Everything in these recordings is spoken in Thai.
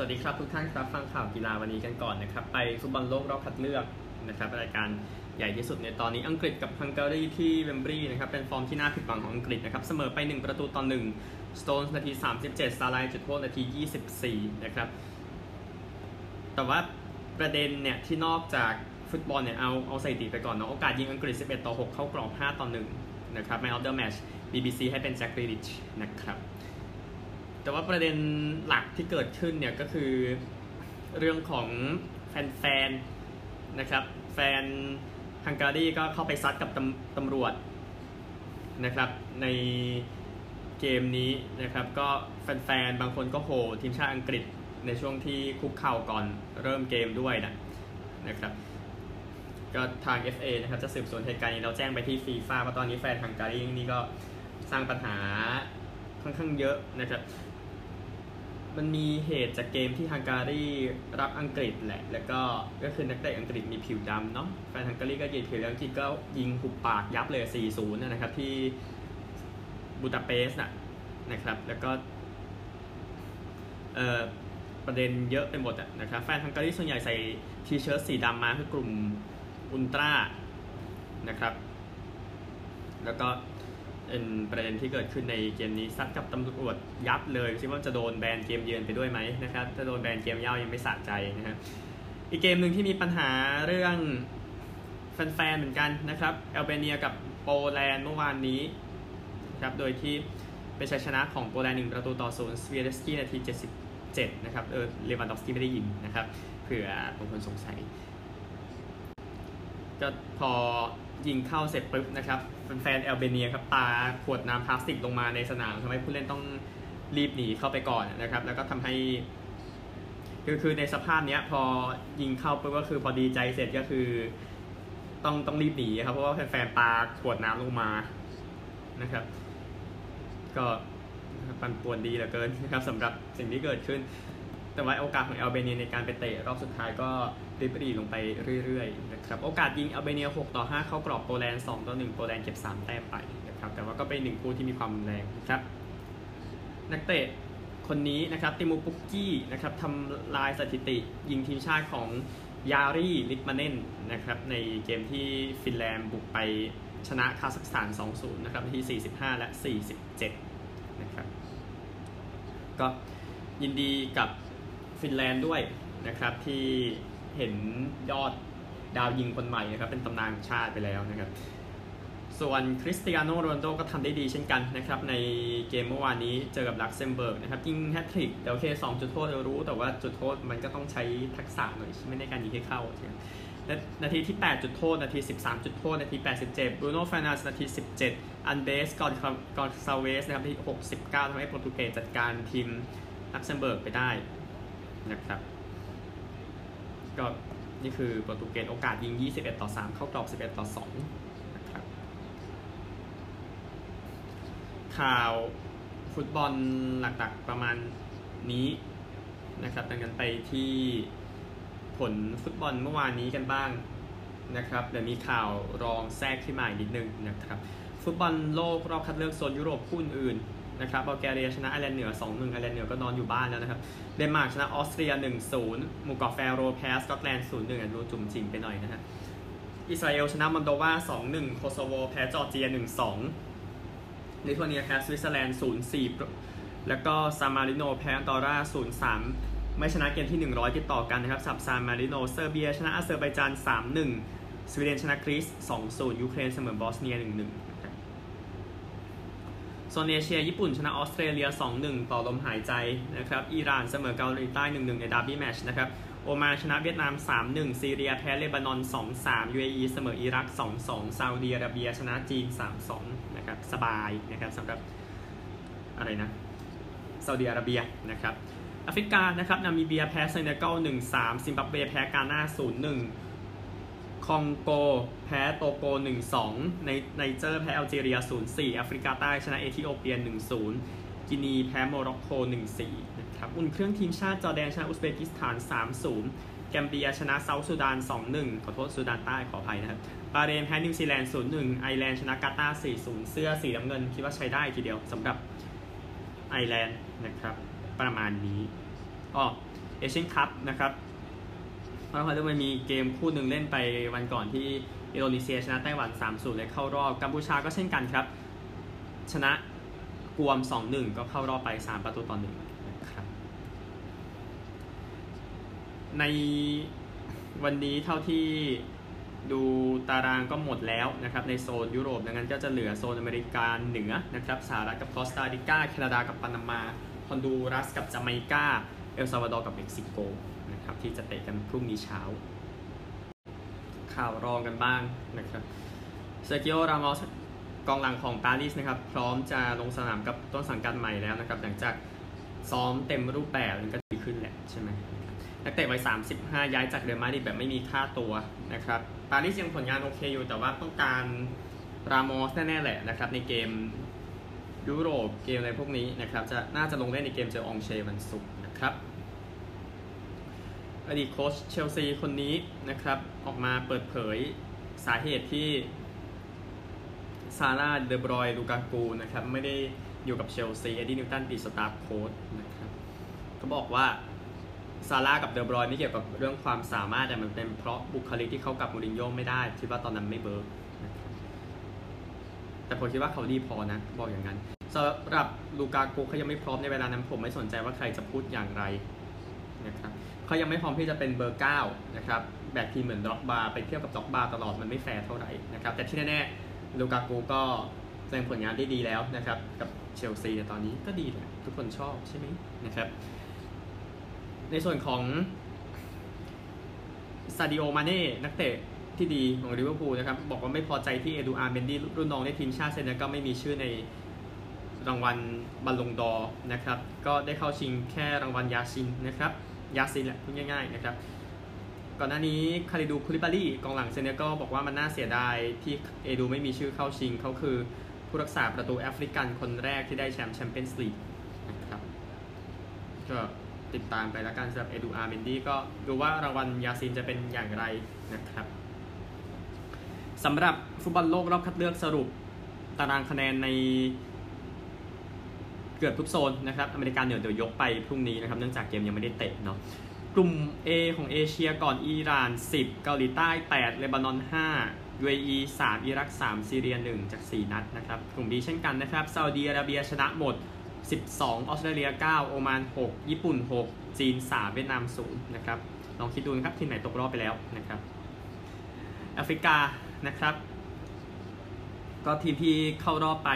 สวัสดีครับทุกท่านครับฟังข่าวกีฬาวันนี้กันก่อนนะครับไปฟุตบอลโลกรอบคัดเลือกนะครับรายการใหญ่ที่สุดในตอนนี้อังกฤษกับฮังการีที่เวมบลีย์นะครับเป็นฟอร์มที่น่าผิดหวังของอังกฤษนะครับเสมอไป1-1สโตนส์นาที37ซาลายจุดโทษนาที24นะครับแต่ว่าประเด็นเนี่ยที่นอกจากฟุตบอลเนี่ยเอาสถิติไปก่อนเนาะโอกาสยิงอังกฤษ11-6เข้ากรอบ5-1นะครับแมตช์ออฟเดอะแมตช์ BBC ให้เป็นแจ็คกรีลิชนะครับแต่ว่าประเด็นหลักที่เกิดขึ้นเนี่ยก็คือเรื่องของแฟนๆนะครับแฟนฮังการีก็เข้าไปซัดกับตำรวจนะครับในเกมนี้นะครับก็แฟนๆบางคนก็โหทีมชาติอังกฤษในช่วงที่คุกเข่าก่อนเริ่มเกมด้วยนะครับก็ทาง FA นะครับจะสืบสวนเหตุการณ์นี้เราแจ้งไปที่ฟีฟ่าว่าตอนนี้แฟนฮังการีนี่ก็สร้างปัญหาค่อนข้างเยอะนะครับมันมีเหตุจากเกมที่ฮังการีรับอังกฤษแหละแล้วก็คือนักเตะอังกฤษมีผิวดำเนาะแฟนฮังการีก็ยิงผิวดำอังกฤษก็ยิงหุบปากยับเลย 4-0 นะครับที่บูดาเปสต์นะครับแล้วก็ประเด็นเยอะไปหมดนะครับแฟนฮังการีส่วนใหญ่ใส่ทีเชิ้ตสีดำมาคือกลุ่มอุลตร้านะครับแล้วก็เป็นประเด็นที่เกิดขึ้นในเกมนี้ซัดกับตำรวจยับเลยคิดว่าจะโดนแบนเกมเยือนไปด้วยไหมนะครับจะโดนแบนเกมเย้ายังไม่สะใจนะครับอีกเกมหนึ่งที่มีปัญหาเรื่องแฟนๆเหมือนกันนะครับแอลเบเนียกับโปแลนด์เมื่อวานนี้ครับโดยที่เป็นชัยชนะของโปแลนด์1-0 สเวียร์สกี้นาที77นะครับเลวานดอฟสกี้ไม่ได้ยิงนะครับเผื่อบางคนสงสัยก็พอยิงเข้าเสร็จปุ๊บนะครับแฟนแอลเบเนียครับปาขวดน้ำพลาสติกลงมาในสนามทำให้ผู้เล่นต้องรีบหนีเข้าไปก่อนนะครับแล้วก็ทำให้คือในสภาพเนี้ยพอยิงเข้าปุ๊บก็คือพอดีใจเสร็จก็คือต้องรีบหนีครับเพราะว่าแฟนปาขวดน้ำลงมานะครับก็ปั่นป่วนดีเหลือเกินนะครับสำหรับสิ่งที่เกิดขึ้นแต่ว่าโอกาสของแอลเบเนียในการไปเตะรอบสุดท้ายก็ริบหรี่ลงไปเรื่อยๆนะครับโอกาสยิงแอลเบเนีย6-5เข้ากรอบโปแลนด์2-1โปแลนด์เก็บ3แต้มไปนะครับแต่ว่าก็เป็น1คู่ที่มีความแรงนะครับนักเตะคนนี้นะครับติมูปุกกี้นะครับทำลายสถิติยิงทีมชาติของยารีลิตมาเน่นนะครับในเกมที่ฟินแลนด์บุกไปชนะคาซัคสถาน 2-0 นะครับที่ 45 และ 47 นะครับก็ยินดีกับฟินแลนด์ด้วยนะครับที่เห็นยอดดาวยิงคนใหม่นะครับเป็นตำนานชาติไปแล้วนะครับส่วนคริสเตียโนโรนัลโดก็ทำได้ดีเช่นกันนะครับในเกมเมื่อวานนี้เจอกับลักเซมเบิร์กนะครับยิงแฮตทริกแต่โอเค2จุดโทษเรารู้แต่ว่าจุดโทษมันก็ต้องใช้ทักษะหน่อยไม่ในการยิงให้เข้านาทีที่8จุดโทษนาที13จุดโทษนาที87บรูโน่ฟานาสนาที17อันเบสกอนซาเวสนะครับที่69ทำให้โปรตุเกสจัดการทีมลักเซมเบิร์กไปได้นะครับก็นี่คือโปรตุเกสโอกาสยิง21-3เข้ากรอบ11-2นะครับข่าวฟุตบอลหลักๆประมาณนี้นะครับดังนั้นไปที่ผลฟุตบอลเมื่อวานนี้กันบ้างนะครับเดี๋ยวมีข่าวรองแทรกขึ้นมาอีกนิดนึงนะครับฟุตบอลโลกรอบคัดเลือกโซนยุโรปคู่อื่นนะครับบัลแกเรียชนะไอร์แลนด์เหนือ 2-1 ไอร์แลนด์เหนือก็นอนอยู่บ้านแล้วนะครับเดนมาร์กชนะออสเตรีย 1-0 หมู่เกาะแฟโรแพ้สกอตแลนด์ 0-1 ดูจุ่มจิ๋มไปหน่อยนะฮะอิสราเอลชนะมอนโดวา 2-1 โคโซโวแพ้จอร์เจีย 1-2 ลิทัวเนียแพ้สวิตเซอร์แลนด์ 0-4 แล้วก็ซานมาริโนแพ้อังกอร่า 0-3 ไม่ชนะเกมที่100ติดต่อกันนะครับสับซานมาริโนเซอร์เบียชนะอาเซอร์ไบจาน 3-1 สวีเดนชนะกรีซ 2-0 ยูเครนเสมอบอสเนีย 1-1โซนเอเชียญี่ปุ่นชนะออสเตรเลีย 2-1 ต่อลมหายใจนะครับอิหร่านเสมอเกาหลีใต้ 1-1 ในดาร์บี้แมตช์นะครับโอมานชนะเวียดนาม 3-1 ซีเรียแพ้เลบานอน 2-3 UAE เสมออิรัก 2-2 ซาอุดิอาระเบียชนะจีน 3-2 นะครับสบายนะครับสำหรับอะไรนะซาอุดิอาระเบียนะครับแอฟริกานะครับนามิเบียแพ้เซเนกัล 1-3 ซิมบับเวแพ้กาน่า 0-1คองโกแพ้โตโก 1-2 ไนเจอร์แพ้แอลจีเรีย 0-4 แอฟริกาใต้ชนะเอธิโอเปีย 1-0 กินีแพ้โมร็อกโก 1-4 นะครับอุ่นเครื่องทีมชาติจอร์แดนชนะอุซเบกิสถาน 3-0 แกมเบียชนะเซาท์สุดาน 2-1 ขอโทษสุดานใต้ขออภัยนะครับบาห์เรนแพ้นิวซีแลนด์ 0-1 ไอร์แลนด์ชนะกาตาร์ 4-0 เสื้อสีน้ำเงินคิดว่าใช้ได้ทีเดียวสำหรับไอร์แลนด์นะครับประมาณนี้ เอเชียนคัพนะครับเพราะว่าจะมีเกมคู่หนึ่งเล่นไปวันก่อนที่อินโดนีเซียชนะไต้หวัน 3-0 เลยเข้ารอบกัมพูชาก็เช่นกันครับชนะกวม 2-1 ก็เข้ารอบไป3-1นะครับในวันนี้เท่าที่ดูตารางก็หมดแล้วนะครับในโซนยุโรปดังนั้นก็จะเหลือโซนอเมริกาเหนือนะครับสหรัฐกับคอสตาริกาแคนาดากับปานามาฮอนดูรัสกับจาเมกาเอลซัลวาดอร์กับเม็กซิโกนะครับที่จะเตะกันพรุ่งนี้เช้าข่าวรองกันบ้างนะครับเซอร์จิโอ รามอสกองหลังของปารีสนะครับพร้อมจะลงสนามกับต้นสังกัดใหม่แล้วนะครับหลังจากซ้อมเต็มรูปแบบมันก็ดีขึ้นแหละใช่ไหมนักเตะวัย35ย้ายจากเรอัลมาดริดแบบไม่มีค่าตัวนะครับปารีสยังผลงานโอเคอยู่แต่ว่าต้องการรามอสแน่ๆแหละนะครับในเกมยุโรปเกมอะไรพวกนี้นะครับจะน่าจะลงเล่นในเกมเจอองเชวันศุกร์นะครับอดีตโค้ชเชลซีคนนี้นะครับออกมาเปิดเผยสาเหตุที่ซาร่าเดบรอยลูกากูนะครับไม่ได้อยู่กับเชลซีเอ็ดดี้นิวตันปีสตาฟโค้ชนะครับก็บอกว่าซาร่ากับเดบรอยนี่เกี่ยวกับเรื่องความสามารถแต่มันเป็นเพราะบุคลิกที่เขากับมูรินโญ่ไม่ได้คิดว่าตอนนั้นไม่เบิร์กแต่ผมคิดว่าเขาดีพอนะบอกอย่างนั้นสำหรับลูกากูเขายังไม่พร้อมในเวลานั้นผมไม่สนใจว่าใครจะพูดอย่างไรนะครับเขายังไม่พร้อมที่จะเป็นเบอร์9นะครับแบกทีเหมือนด็อกบาร์ไปเทียบกับด็อกบาร์ตลอดมันไม่แฟร์เท่าไหร่นะครับแต่ที่แน่ๆลูกากูก็แสดงผลงานได้ดีแล้วนะครับกับเชลซีตอนนี้ก็ดีแหละทุกคนชอบใช่ไหมนะครับในส่วนของซาดิโอ มาเน่นักเตะที่ดีของลิเวอร์พูลนะครับบอกว่าไม่พอใจที่เอดูอาร์เมนดี้รุ่นน้องในทีมชาติเซเนกัลไม่มีชื่อในรางวัลบัลลงดอร์นะครับก็ได้เข้าชิงแค่รางวัลยาซินนะครับยาซินแหละพูดง่ายๆนะครับก่อนหน้านี้คาลิดู คูลิบาลีกองหลังเซเนกัลบอกว่ามันน่าเสียดายที่เอดูไม่มีชื่อเข้าชิงเขาคือผู้รักษาประตูแอฟริกันคนแรกที่ได้แชมเปี้ยนส์ลีกนะครับก็ติดตามไปแล้วกันสำหรับเอดูอาร์เมนดี้ก็ดูว่ารางวัลยาซินจะเป็นอย่างไรนะครับสำหรับฟุตบอลโลกรอบคัดเลือกสรุปตารางคะแนนในเกือบทุกโซนนะครับอเมริกาเหนือเดี๋ยวยกไปพรุ่งนี้นะครับเนื่องจากเกมยังไม่ได้เตะเนาะกลุ่ม A ของเอเชียก่อนอิหร่าน10เกาหลีใต้8เลบานอน5 UAE 3อิรัก3ซีเรีย1จาก4นัดนะครับกลุ่ม B เช่นกันนะครับซาอุดีอาระเบียชนะหมด12ออสเตรเลีย9โอมาน6ญี่ปุ่น6จีน3เวียดนาม0นะครับลองคิดดูนะครับทีมไหนตกรอบไปแล้วนะครับแอฟริกานะครับก็ทีมที่เข้ารอบไป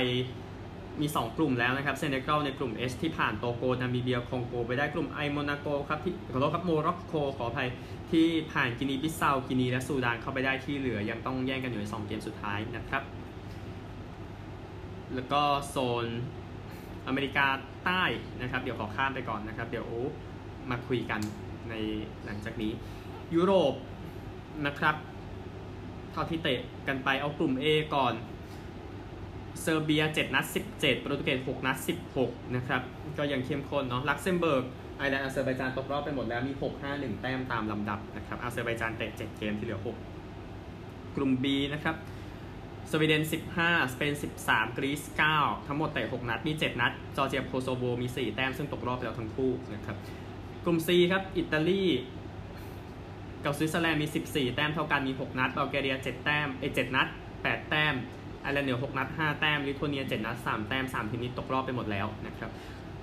มี2กลุ่มแล้วนะครับเซเนกัลในกลุ่ม S ที่ผ่านโตโกนามิเบียคองโกไปได้กลุ่มไอโมนาโกครับที่ขอโทษครับโมร็อกโกขออภัยที่ผ่านกินีบิสซาวกินีและซูดานเข้าไปได้ที่เหลือยังต้องแย่งกันอยู่ใน2เกมสุดท้ายนะครับแล้วก็โซนอเมริกาใต้นะครับเดี๋ยวขอข้ามไปก่อนนะครับเดี๋ยวมาคุยกันในหลังจากนี้ยุโรปนะครับเท่าที่เตะกันไปเอากลุ่ม A ก่อนเซอร์เบีย7นัด17โปรตุเกส6นัด16นะครับก็ยังเข้มข้นเนาะลักเซมเบิร์กไอร์แลนด์อาเซอร์ไบจานตกรอบไปหมดแล้วมี6 5 1แต้มตามลำดับนะครับอาเซอร์ไบจานเตะ7เกมที่เหลือ6กลุ่ม B นะครับสวีเดน15สเปน13กรีซ9ทั้งหมดเตะ6นัดมี7นัดจอร์เจียโคโซโวมี4แต้มซึ่งตกรอบไปแล้วทั้งคู่นะครับกลุ่ม C ครับอิตาลีกับสวิตเซอร์แลนด์มี14แต้มเท่ากันมี6นัดบัลแกเรีย7แต้ม7นัด8แต้มไอร์แลนด์เหนือ6นัด5แต้มลิทัวเนีย7นัด3แต้ม3ทีมนี้ตกรอบไปหมดแล้วนะครับ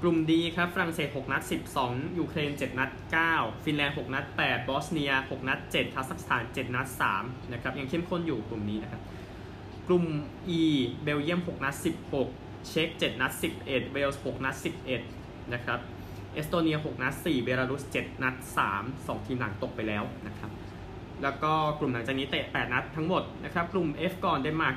กลุ่ม D ครับฝรั่งเศส6นัด12ยูเครน7นัด9ฟินแลนด์6นัด8บอสเนีย6นัด7คาซัคสถาน7นัด3นะครับยังเข้มข้นอยู่กลุ่มนี้นะครับกลุ่ม E เบลเยียม6นัด16เช็ก7นัด11เวลส์6นัด11นะครับเอสโตเนีย6นัด4เบลารุส7นัด3 2ทีมหลังตกไปแล้วนะครับแล้วก็กลุ่มหลังจากนี้เตะ8นัดทั้งหมดนะครับกลุ่ม F ก่อนเดนมาร์ก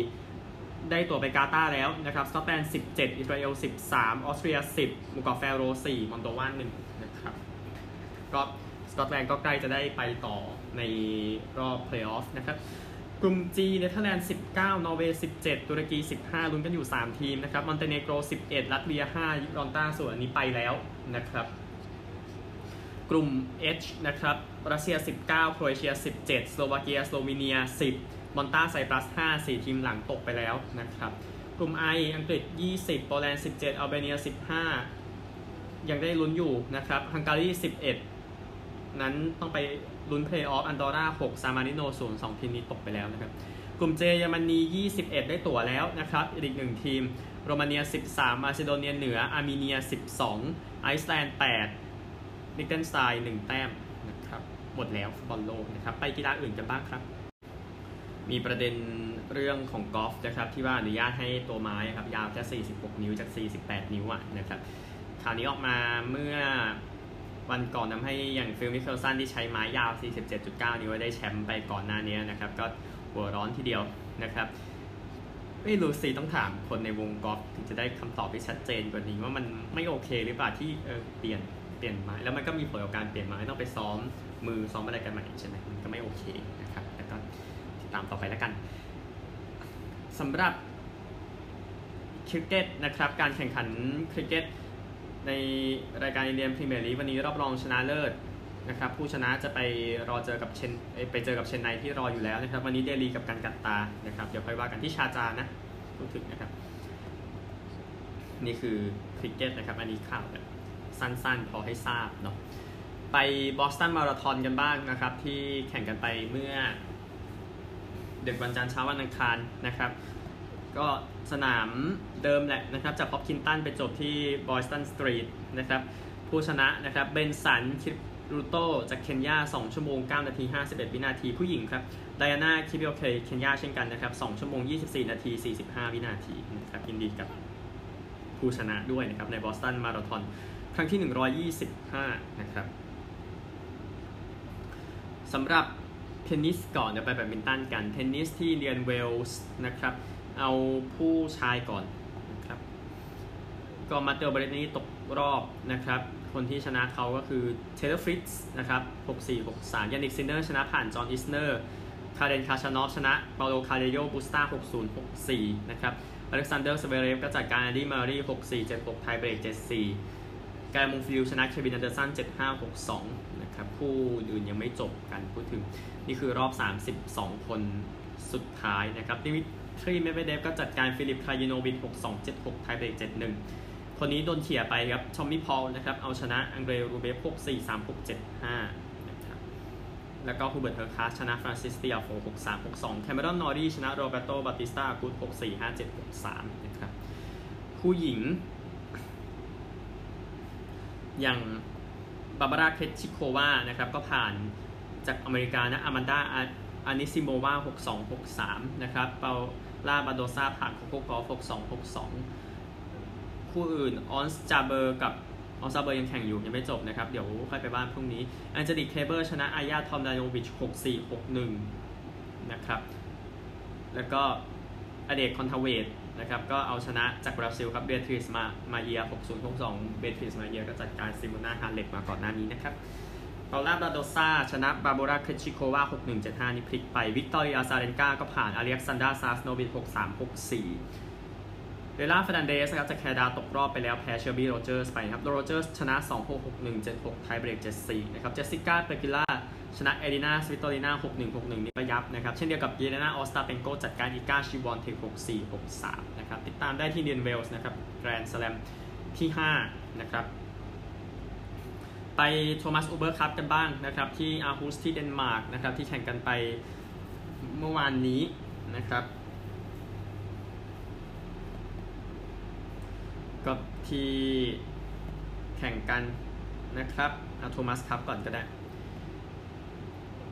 24ได้ตัวไปกาตาร์แล้วนะครับสกอตแลนด์17อิสราเอล13ออสเตรีย10หมู่เกาะแฟโร4มอนโดวา1นะครับก็สกอตแลนด์ก็ใกล้จะได้ไปต่อในรอบเพลย์ออฟนะครับกลุ่ม G เนเธอร์แลนด์19นอร์เวย์17ตุรกี15ลุ้นกันอยู่3ทีมนะครับมอนเตเนโกร11ลัตเวีย5ยิปรอนต้าส่วนอันนี้ไปแล้วนะครับกลุ่ม H นะครับรัสเซีย19โครเอเชีย17สโลวาเกียสโลวีเนีย10มอนตาไซปรัส5 4ทีมหลังตกไปแล้วนะครับกลุ่ม I อังกฤษ20โปแลนด์17อัลเบเนีย15 ยังได้ลุ้นอยู่นะครับฮังการี11นั้นต้องไปลุ้นเพลย์ออฟอันดอร่า6ซามาริโน0 2ทีมนี้ตกไปแล้วนะครับกลุ่ม J เยอรมนี21ได้ตั๋วแล้วนะครับอีก1ทีมโรมาเนีย13มาซิโดเนียเหนืออาร์เมเนีย12ไอซ์แลนด์8ลิกเทนสไตน์1แต้มนะครับหมดแล้วฟุตบอลโลกนะครับไปกีฬาอื่นกันบ้างครับมีประเด็นเรื่องของกอล์ฟนะครับที่ว่าอนุญาตให้ตัวไม้ครับยาวแค่46นิ้วจาก48นิ้วนะครับข่าวนี้ออกมาเมื่อวันก่อนทำให้อย่างฟิลมิคเคิลสันที่ใช้ไม้ยาว 47.9 นิ้วได้แชมป์ไปก่อนหน้านี้นะครับก็หัวร้อนทีเดียวนะครับไม่รู้สิต้องถามคนในวงกอล์ฟถึงจะได้คำตอบที่ชัดเจนกว่านี้ว่ามันไม่โอเคหรือเปล่าที่เปลี่ยนไม้แล้วมันก็มีผลต่อการเปลี่ยนไม้ต้องไปซ้อมมือซ้อมอะไรกันใหม่ใช่ไหมมันก็ไม่โอเคนะครับแต่ก็ติดตามต่อไปแล้วกันสำหรับคริกเก็ตนะครับการแข่งขันคริกเก็ตในรายการอินเดียนพรีเมียร์ลีกวันนี้รอบรองชนะเลิศนะครับผู้ชนะจะไปเจอกับเชนไนที่รออยู่แล้วนะครับวันนี้เดลีกับกันกัตตานะครับเดี๋ยวค่อยว่ากันที่ชาจานะพูดถึงนะครับนี่คือคริกเก็ตนะครับอันนี้ข่าวแบบสั้นๆพอให้ทราบเนาะไปบอสตันมาราธอนกันบ้างนะครับที่แข่งกันไปเมื่อเด็กวันจันทร์เช้าวันอังคารนะครับก็สนามเดิมแหละนะครับจากฮอปคินตันไปจบที่บอยสตันสตรีทนะครับผู้ชนะนะครับเบนสันคิรูโตจากเคนยา2ชั่วโมง9นาที51วินาทีผู้หญิงครับไดอาน่าคิเบลเคเคนยาเช่นกันนะครับ2ชั่วโมง24นาที45วินาทีนะครับยินดีกับผู้ชนะด้วยนะครับในบอสตันมาราธอนครั้งที่125นะครับสำหรับเทนนิสก่อนจะไปแบดมินตันกันเทนนิสที่เรียนเวลส์นะครับเอาผู้ชายก่อนนะครับก็มาเตอร์เบรนนี่ตกรอบนะครับคนที่ชนะเขาก็คือเทเลอร์ฟริตซ์นะครับ64-63ยานิกซินเนอร์ชนะผ่านจอห์นอิสเนอร์คาเรนคาชานอฟชนะเปาโลคาเรโยบูสตา60-64นะครับอเล็กซานเดอร์สเวเรฟก็จัดการแอนดี้มารี64-76ไทยเบรก74กายมงฟิลชนะเควินอันเดอร์สัน75-62นะครับคู่อื่นยังไม่จบกันพูดถึงนี่คือรอบ32คนสุดท้ายนะครับดิมิทรีเมดเวเดฟก็จัดการฟิลิปคายิโนวิน62-76ไทยเบรก71คนนี้โดนเขี่ยไปครับทอมมี่พอลนะครับเอาชนะอังเดรรูเบฟ64-36-75นะครับแล้วก็ฮูเบิร์ตเฮอร์คาสชนะฟรานซิสติอาโฟ63-62แคมเมรอนนอรี่ชนะโรเบโตบาติสตาอากูต64-57-63นะครับผู้หญิงอย่างบาร์บาร่าเคทชิโควานะครับก็ผ่านจากอเมริกานะอามันดาอานิซิโมวา62-63นะครับเปาล่าบาโดซาผ่านโคโค่กอล์ฟ62-62คู่อื่นออนซาเบอร์ยังแข่งอยู่ยังไม่จบนะครับเดี๋ยวค่อยไปบ้านพรุ่งนี้อันเจลิกเคเบอร์ชนะอายาทอมดานโนวิช64-61นะครับแล้วก็อเดกคอนทาเวตนะครับก็เอาชนะจากบราซิลครับเบทริสมาเยีย60-62เบทริสมาเยียก็จัดการซิโมนาฮาเลปมาก่อนหน้านี้นะครับเปาล่า บาโดซาชนะบาโบราเคชิโควา61-75นี่พลิกไปวิกตอเรีย ซาเรนกาก็ผ่านอเล็กซานดรา ซาสโนวิช63-64เรล่า เฟร์นันเดสครับจากแคนาดาตกรอบไปแล้วแพ้เชอร์บี้โรเจอร์สไปครับโรเจอร์สชนะ26-61-76ไทยเบรก74นะครับเจสสิก้า เปกิล่าชนะเอลินา สวิตโตลิน่า61-61นี่ประยับนะครับเช่นเดียวกับเยเลนา ออสตาเปนโกจัดการอิก้า ชิวอนเทค64-63นะครับติดตามได้ที่เดียนเวลส์นะครับแกรนด์สแลมที่5นะครับไปโทมัสอูเบอร์คัพกันบ้างนะครับที่อาร์ฮุสที่เดนมาร์กนะครับที่แข่งกันไปเมื่อวานนี้นะครับก็ที่แข่งกันนะครับเอาโทมัสคัพก่อนก็ได้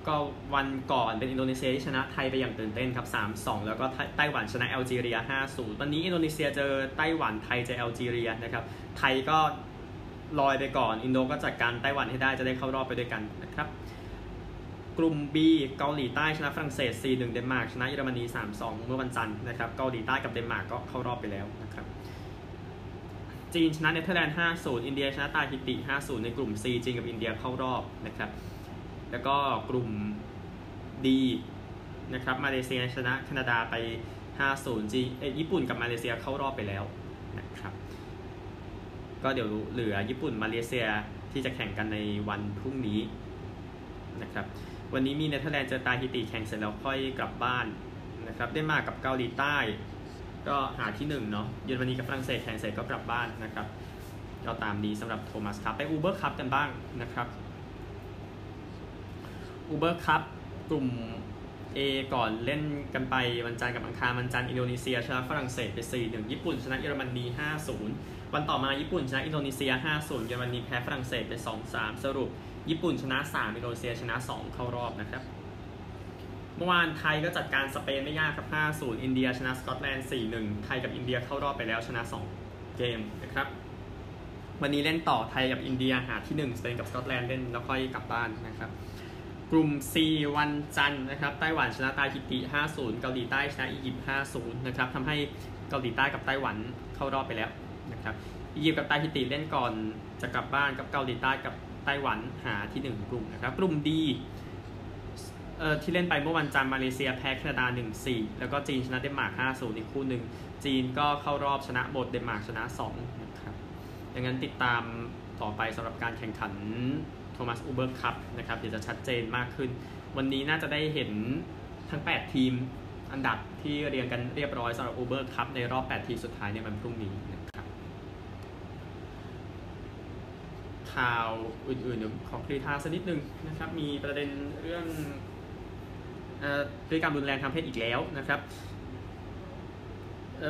ก็วันก่อนเป็นอินโดนีเซียที่ชนะไทยไปอย่างตื่นเต้นครับ 3-2 แล้วก็ไต้หวันชนะแอลจีเรีย 5-0 วันนี้อินโดนีเซียเจอไต้หวันไทยเจอแอลจีเรียนะครับไทยก็ลอยไปก่อนอินโดก็จัดการไต้หวันให้ได้จะได้เข้ารอบไปด้วยกันนะครับกลุ่ม B เกาหลีใต้ชนะฝรั่งเศส 4-1 เดนมาร์กชนะเยอรมนี 3-2 เมื่อวันจันทร์นะครับเกาหลีใต้กับเดนมาร์กก็เข้ารอบไปแล้วนะครับจีนชนะเนเธอร์แลนด์ 5-0 อินเดียชนะตาฮิติ 5-0 ในกลุ่ม C จีนกับอินเดียเข้ารอบนะครับแล้วก็กลุ่ม D นะครับมาเลเซียชนะแคนาดาไป 5-0 จีนญี่ปุ่นกับมาเลเซียเข้ารอบไปแล้วนะครับก็เดี๋ยวเหลือญี่ปุ่นมาเลเซียที่จะแข่งกันในวันพรุ่งนี้นะครับวันนี้มีเนเธอร์แลนด์เจอตาฮิติแข่งเสร็จแล้วค่อยกลับบ้านนะครับเดนมาร์กกับเกาหลีใต้ก็หาที่1เนาะเยอรมนีกับฝรั่งเศสแข่งเสร็จก็กลับบ้านนะครับ ก็ตามนี้สำหรับโทมัสครับไปอูเบอร์คัพกันบ้างนะครับอูเบอร์คัพกลุ่ม A ก่อนเล่นกันไปวันจันทร์กับอังคารวันจันทร์อินโดนีเซียชนะฝรั่งเศสไป 4-1 ญี่ปุ่นชนะเยอรมนี 5-0 วันต่อมาญี่ปุ่นชนะอินโดนีเซีย 5-0 เยอรมนีแพ้ฝรั่งเศสไป 2-3 สรุปญี่ปุ่นชนะ 3 อินโดนีเซียชนะ 2 เข้ารอบนะครับเมื่อวานไทยก็จัดการสเปนไม่ยากครับ 5-0 อินเดียชนะสกอตแลนด์ 4-1 ไทยกับอินเดียเข้ารอบไปแล้วชนะ 2 เกมนะครับวันนี้เล่นต่อไทยกับอินเดียหาที่1สเปนกับสกอตแลนด์เล่นแล้วค่อยกลับบ้านนะครับกลุ่ม C วันจันทร์นะครับไต้หวันชนะตาฮิติ 5-0 เกาหลีใต้ชนะอียิปต์ 5-0 นะครับทำให้เกาหลีใต้กับไต้หวันเข้ารอบไปแล้วนะครับอียิปต์กับตาฮิติเล่นก่อนจะกลับบ้านกับเกาหลีใต้กับไต้หวันหาที่1กลุ่มนะครับกลุ่ม Dที่เล่นไปเมื่อวันจันทร์มาเลเซียแพ้แคนาดา 1-4 แล้วก็จีนชนะเดนมาร์ก 5-0 อีกคู่หนึ่งจีนก็เข้ารอบชนะหมดเดนมาร์กชนะ 2 นะครับดังนั้นติดตามต่อไปสำหรับการแข่งขันโทมัสอูเบอร์คัพนะครับเดี๋ยวจะชัดเจนมากขึ้นวันนี้น่าจะได้เห็นทั้ง8ทีมอันดับที่เรียงกันเรียบร้อยสำหรับอูเบอร์คัพในรอบ8ทีมสุดท้ายในวันพรุ่งนี้นะครับข่าวอื่นๆเดี๋ยวขอกรีธาสักนิดนึงนะครับมีประเด็นเรื่องพฤติกรรมรุนแรงทางเพศอีกแล้วนะครับ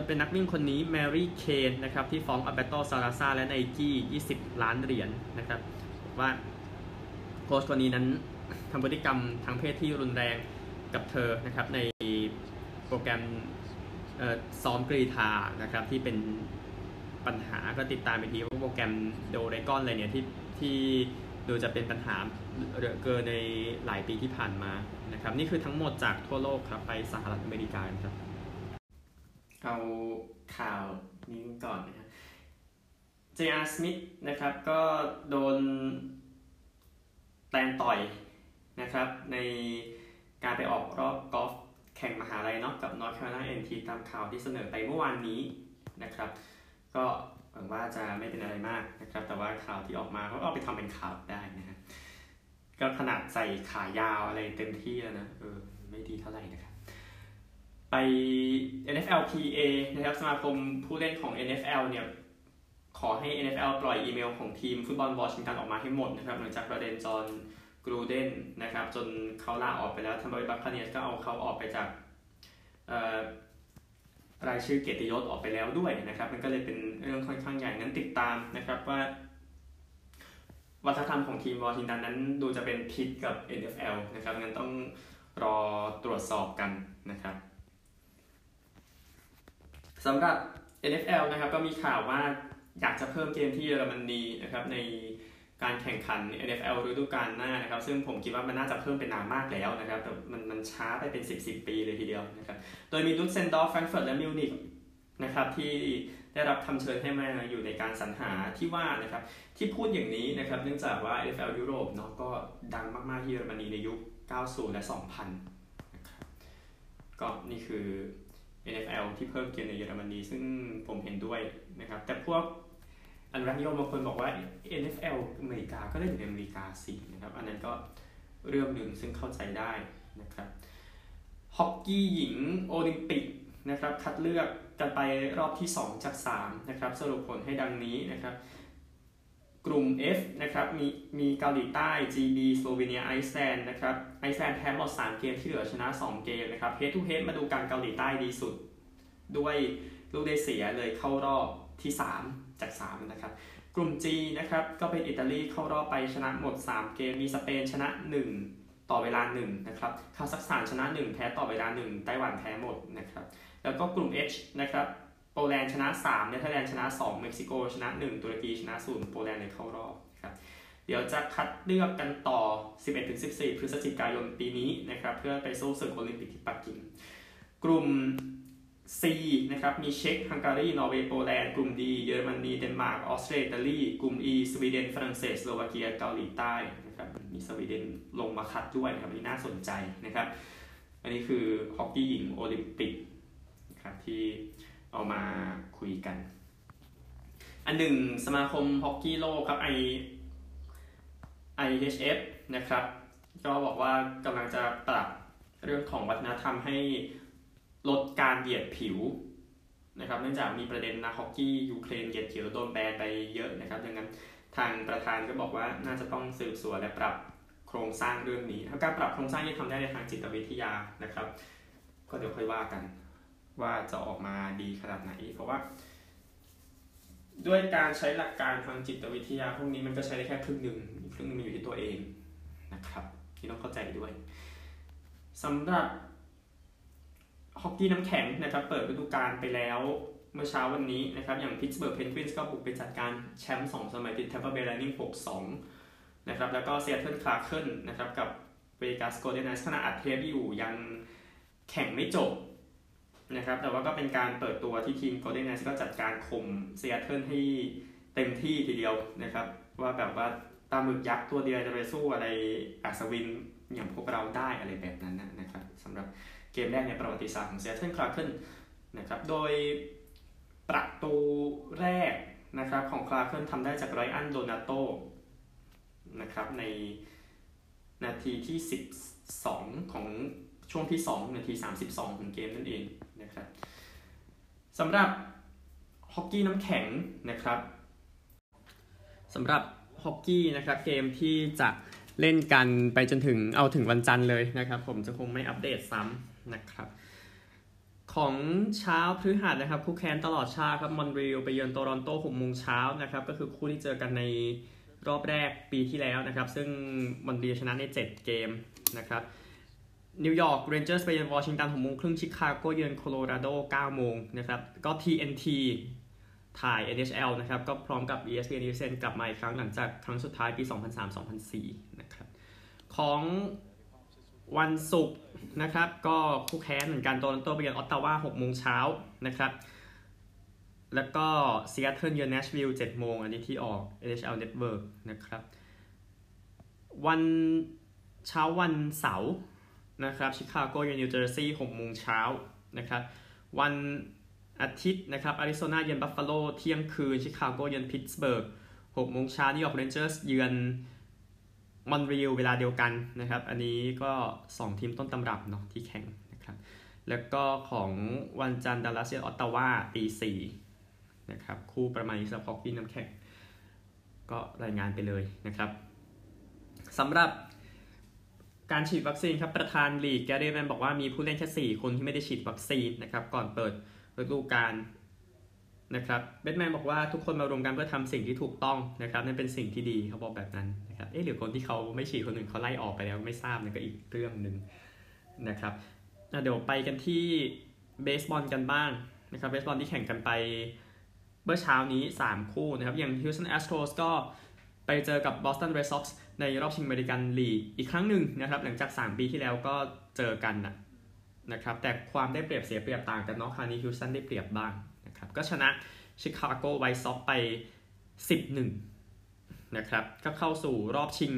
เป็นนักวิ่งคนนี้แมรี่เคนนะครับที่ฟ้องอัลเบโตซาราซาและไนกี้20 ล้านเหรียญนะครับว่าโค้ชคนนี้นั้นทำพฤติกรรมทางเพศที่รุนแรงกับเธอนะครับในโปรแกรมซ้อมกรีธานะครับที่เป็นปัญหาก็ติดตามไปทีว่าโปรแกรมโดเรกอนอะไรเนี่ยที่โดยจะเป็นปัญหาเหลือเกินในหลายปีที่ผ่านมานะครับนี่คือทั้งหมดจากทั่วโลกครับไปสหรัฐอเมริกาครับเอาข่าวนี้ก่อนนะฮะ JR Smith นะครับก็โดนแตนต่อยนะครับในการไปออกรอบกอล์ฟแข่งมหาลัยเนาะกับ North Carolina NT ตามข่าวที่เสนอไปเมื่อวานนี้นะครับก็หวังว่าจะไม่เป็นอะไรมากนะครับแต่ว่าข่าวที่ออกมาเขาก็เอาไปทำเป็นข่าวได้นะฮะก็ขนาดใส่ขายาวอะไรเต็มที่แล้วนะไม่ดีเท่าไหร่นะครับไป NFLPA นะครับสมาคมผู้เล่นของ NFL เนี่ยขอให้ NFL ปล่อยอีเมลของทีมฟุตบอลวอชิงตันออกมาให้หมดนะครับหลังจากประเด็นจอห์นกรูเดนนะครับจนเขาลาออกไปแล้วทำให้บัคคาเนียร์ก็เอาเขาออกไปจากรายชื่อเกียรติยศออกไปแล้วด้วยนะครับมันก็เลยเป็นเรื่องค่อนข้างใหญ่งั้นติดตามนะครับว่าวัฒนธรรมของทีมวอชิงตันนั้นดูจะเป็นพิษกับ NFL นะครับงั้นต้องรอตรวจสอบกันนะครับสำหรับ NFL นะครับก็มีข่าวว่าอยากจะเพิ่มเกมที่เยอรมนีนะครับในการแข่งขัน NFL ฤดูกาลหน้านะครับซึ่งผมคิดว่ามันน่าจะเพิ่มเป็นนานมากแล้วนะครับแต่มันช้าไปเป็น10ปีเลยทีเดียวนะครับโดยมีดุสเซนดอร์ฟแฟรงก์เฟิร์ตและมิวนิกนะครับที่ได้รับคำเชิญให้มาอยู่ในการสรรหาที่ว่านะครับที่พูดอย่างนี้นะครับเนื่องจากว่า NFL ยุโรปเนาะก็ดังมากๆที่เยอรมนีในยุค 90 และ 2000 นะครับก็นี่คือ NFL ที่เพิ่มเกมในเยอรมนีซึ่งผมเห็นด้วยนะครับแต่พวกอันรักนิยมบางคนบอกว่า NFL อเมริกาก็ได้อยู่ในอเมริกาสินะครับอันนั้นก็เรื่องหนึ่งซึ่งเข้าใจได้นะครับฮอกกี้หญิงโอลิมปิกนะครับคัดเลือกกันไปรอบที่2จาก3นะครับสรุปผลให้ดังนี้นะครับกลุ่ม F นะครับมีเกาหลีใต้ GB สโลวีเนียไอซ์แลนด์นะครับไอซ์แลนด์แพ้หมด3เกมที่เหลือชนะ2เกมนะครับเฮดทูเฮดมาดูกันเกาหลีใต้ดีสุดด้วยลูกได้เสียเลยเข้ารอบที่3จาก3นะครับกลุ่ม G นะครับก็เป็นอิตาลีเข้ารอบไปชนะหมด3เกมมีสเปนชนะ1ต่อเวลา1นะครับคาซัคสถานชนะ1แพ้ต่อเวลา1ไต้หวันแพ้หมดนะครับแล้วก็กลุ่ม H นะครับโปแลนด์ชนะ3เนเธอร์แลนด์ชนะ2เม็กซิโกชนะ1ตุรกีชนะ0โปแลนด์เลยเข้ารอบครับเดี๋ยวจะคัดเลือกกันต่อ 11-14 พฤศจิกายนปีนี้นะครับเพื่อไปสู้ศึกโอลิมปิกที่ปักกิ่งกลุ่มC นะครับมีเช็กฮังการีนอร์เวย์โปแลนด์กลุ่ม D เยอรมนีเดนมาร์กออสเตรียอิตาลีกลุ่ม E สวีเดนฝรั่งเศสสโลวาเกียเกาหลีใต้นะครับมีสวีเดนลงมาคัดด้วยนะครับนี่น่าสนใจนะครับอันนี้คือฮอกกี้หญิงโอลิมปิกนะครับที่เอามาคุยกันอันหนึ่งสมาคมฮอกกี้โลกครับ IHF นะครับก็บอกว่ากำลังจะปรับเรื่องของวัฒนธรรมให้ลดการเหยียดผิว นะครับเนื่องจากมีประเด็นนักฮอกกี้ยูเครนเหยียดเขียวโดนแบนไปเยอะนะครับดังนั้นทางประธานก็บอกว่าน่าจะต้องสืบสวนและปรับโครงสร้างเรื่องนี้ถ้าการปรับโครงสร้างยังทำได้ในทางจิตวิทยานะครับก็เดี๋ยวค่อยว่ากันว่าจะออกมาดีขนาดไหนเพราะว่าด้วยการใช้หลักการทางจิตวิทยาพวกนี้มันก็ใช้ได้แค่ครึ่งหนึ่งอีกครึ่งมันอยู่ที่ตัวเองนะครับที่ต้องเข้าใจด้วยสำหรับฮอกกี้น้ำแข็งนะครับเปิดฤดูกาลไปแล้วเมื่อเช้าวันนี้นะครับอย่าง Pittsburgh Penguins ก็บุกไปจัดการแชมป์2สมัยติด Tampa Bay Lightning 6-2 นะครับแล้วก็ Seattle Kraken นะครับกับ Vegas Golden Knights ขณะอัดเทปอยู่ยังแข่งไม่จบนะครับแต่ว่าก็เป็นการเปิดตัวที่ทีม Golden Knights ก็จัดการข่ม Seattle ให้เต็มที่ทีเดียวนะครับว่าแบบว่าตาหมึกยักษ์ตัวเดียวจะไปสู้อะไรอัศวินอย่างพวกเราได้อะไรแบบนั้นนะครับสำหรับเกมแรกในประวัติศาสตร์ของ Seattle Kraken นะครับโดยประตูแรกนะครับของ Kraken ทำได้จาก Ryan Donato นะครับในนาทีที่12ของช่วงที่2นาที32ของเกมนั่นเองนะครับสำหรับฮอกกี้น้ำแข็งนะครับสำหรับฮอกกี้นะครับเกมที่จะเล่นกันไปจนถึงเอาถึงวันจันทร์เลยนะครับผมจะคงไม่อัปเดตซ้ำนะครับของเช้าพฤหัสนะครับคู่แข่งตลอดชาติครับมอนทรีออลไปเยือนโตรอนโต 6 โมงเช้านะครับก็คือคู่ที่เจอกันในรอบแรกปีที่แล้วนะครับซึ่งมอนทรีออลชนะใน7เกมนะครับนิวยอร์กเรนเจอร์สไปเยือนวอชิงตัน 6 โมงครึ่งชิคาโกเยือนโคโลราโด 9 โมงนะครับก็ TNT ถ่าย NHL นะครับก็พร้อมกับ ESPN กลับมาอีกครั้งหลังจากครั้งสุดท้ายปี 2003-2004 นะครับของวันศุกร์นะครับก็คู่แข่งเหมือนกันโตรอนโตไปเยือนออตตาวา 6 โมงเช้านะครับแล้วก็ซีแอตเทิลเยือนแนชวิลล์ 7 โมงอันนี้ที่ออก NHL Network นะครับวันเช้าวันเสาร์นะครับชิคาโกเยือนนิวเจอร์ซีย์ 6 โมงเช้านะครับวันอาทิตย์นะครับอาริโซนาเยือนบัฟฟาโลเที่ยงคืนชิคาโกเยือนพิตส์เบิร์ก 6 โมงเช้านิวยอร์กเรนเจอร์สเยือนมอนทรีออลเวลาเดียวกันนะครับอันนี้ก็2ทีมต้นตำรับเนาะที่แข่งนะครับแล้วก็ของวันจันทร์ดัลลัสเยือนออตตาวา 4:00 นนะครับคู่ประมาณนี้สำหรับฮอกกี้น้ำแข็งก็รายงานไปเลยนะครับสำหรับการฉีดวัคซีนครับประธานลีกแกเรแมนบอกว่ามีผู้เล่นแค่4คนที่ไม่ได้ฉีดวัคซีนนะครับก่อนเปิดฤดูกาลนะครับเบทแมนบอกว่าทุกคนมารวมกันเพื่อทำสิ่งที่ถูกต้องนะครับนั่นเป็นสิ่งที่ดีเขาบอกแบบนั้นนะครับหรือคนที่เขาไม่ฉีดคนอื่นเขาไล่ออกไปแล้วไม่ทราบนั่นก็อีกเรื่องนึงนะครับเดี๋ยวไปกันที่เบสบอลกันบ้างนะครับเบสบอลที่แข่งกันไปเมื่อเช้านี้3คู่นะครับอย่าง Houston Astros ก็ไปเจอกับ Boston Red Sox ในรอบชิงอเมริกันลีกอีกครั้งหนึ่งนะครับหลังจาก3ปีที่แล้วก็เจอกันนะครับแต่ความได้เปรียบเสียเปรียบต่างกันเนาะคราวนี้ Houston ได้เปรียบบ้างนะครับก็ชนะ Chicago White Sox ไป 10-1 นะครับก็เข้าสู่รอบชิง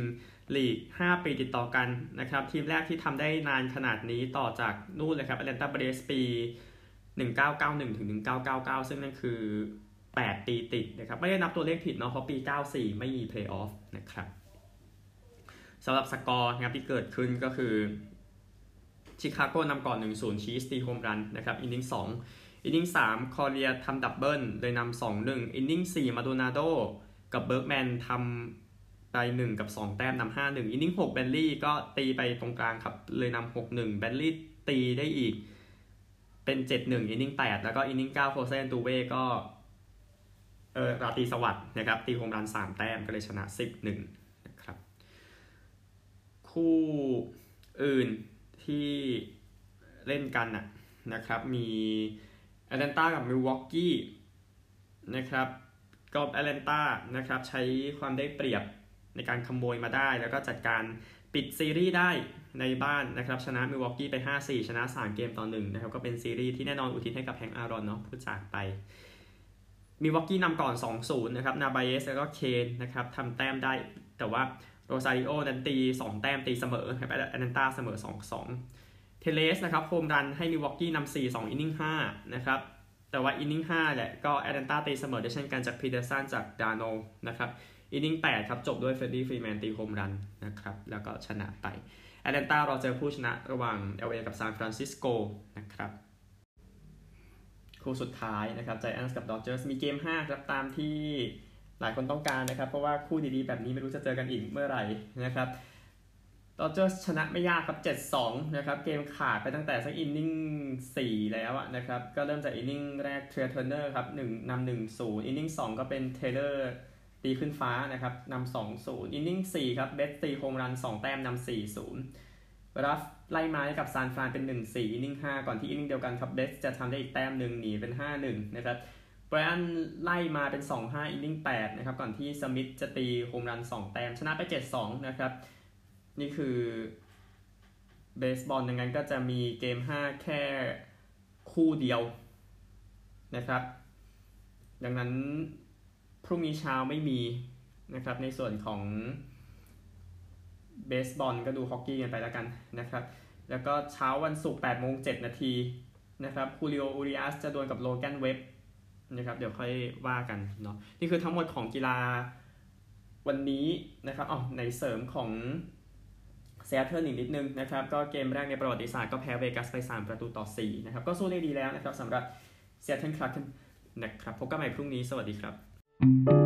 ลีก5ปีติดต่อกันนะครับทีมแรกที่ทำได้นานขนาดนี้ต่อจากนู่นเลยครับ Atlanta Braves ปี 1991-1999 ซึ่งนั่นคือ8 ปีติดนะครับไม่ได้นับตัวเลขผิดเนาะเพราะปี 94 ไม่มีเพลย์ออฟนะครับสำหรับสกอร์นะครับที่เกิดขึ้นก็คือชิคาโกนำก่อน 1-0 ชีสตีโฮมรันนะครับอินนิ่ง2อินนิ่ง3คอเรียทำดับเบิลเลยนำ 2-1 อินนิ่ง4มาโดนาโดกับเบิร์กแมนทำไป1กับ2แต้มนำ 5-1 อินนิ่ง6แบนลี่ก็ตีไปตรงกลางครับเลยนำ 6-1 แบนลี่ตีได้อีกเป็น 7-1 อินนิ่ง8แล้วก็อินนิ่ง9โคเซนตูเว่ก็ราตรีสวัสดิ์นะครับตีโฮมรัน3แต้มก็เลยชนะ 10-1 นะครับคู่อื่นที่เล่นกันนะครับมี Atlanta กับ Milwaukee นะครับก็ Atlanta นะครับใช้ความได้เปรียบในการขโมยมาได้แล้วก็จัดการปิดซีรีส์ได้ในบ้านนะครับชนะ Milwaukee ไป 5-4 ชนะ3-1นะครับก็เป็นซีรีส์ที่แน่นอนอุทิศให้กับแฮงค์อารอนเนาะผู้จากไปมีวอกกี้นำก่อน 2-0 นะครับนาบายเอสแล้วก็เคนนะครับทำแต้มได้แต่ว่าโรซาริโอนั้นตี2แต้มตีเสมอครับแอตแลนต้าเสมอ 2-2 เทเลสนะครับโฮมรันให้มีวอกกี้นำ 4-2 อินนิ่ง5นะครับแต่ว่าอินนิ่ง5แหละก็แอตแลนต้าตีเสมอด้วยเช่นกันจากพีเดอร์สันจากดาโนนะครับอินนิ่ง8ครับจบด้วยเฟรดดี้ฟรีแมนตีโฮมรันนะครับแล้วก็ชนะไปแอตแลนต้าเราเจอผู้ชนะระหว่าง LA กับซานฟรานซิสโกนะครับ คู่สุดท้ายนะครับไจแอนท์กับดอดเจอร์สมีเกม5ครับตามที่หลายคนต้องการนะครับเพราะว่าคู่ดีๆแบบนี้ไม่รู้จะเจอกันอีกเมื่อไหร่นะครับดอดเจอร์สชนะไม่ยากครับ 7-2 นะครับเกมขาดไปตั้งแต่สักอินนิ่ง4แล้วนะครับก็เริ่มจากอินนิ่งแรกเทรเทอร์เนอร์ครับ1นำ 1-0 อินนิ่ง2ก็เป็นเทเลอร์ตีขึ้นฟ้านะครับนำ 2-0 อินนิ่ง4ครับเบสตีโฮมรัน2แต้มนำ 4-0 รัฟไล่มากับซานฟรานเป็น 1-4 อินนิ่ง5ก่อนที่อินนิ่งเดียวกันครับเบสจะทำได้อีกแต้มนึงหนีเป็น 5-1 นะครับไบรอันไล่มาเป็น 2-5 อินนิ่ง8นะครับก่อนที่สมิธจะตีโฮมรัน2แต้มชนะไป 7-2 นะครับนี่คือเบสบอลดังนั้นก็จะมีเกม5แค่คู่เดียวนะครับดังนั้นพรุ่งนี้เช้าไม่มีนะครับในส่วนของเบสบอลก็ดูฮอกกี้กันไปแล้วกันนะครับแล้วก็เช้าวันศุกร์ 8:07 น.นะครับคูริโออูริอัสจะดวลกับโลแกนเว็บนะครับเดี๋ยวค่อยว่ากันเนาะนี่คือทั้งหมดของกีฬาวันนี้นะครับอ๋อในเสริมของSeattle นิดนึงนะครับก็เกมแรกในประวัติศาสตร์ก็แพ้ Vegas ไป 3-4 นะครับก็สู้ได้ดีแล้วนะครับสำหรับ Seattle Kraken นะครับพบกันใหม่พรุ่งนี้สวัสดีครับ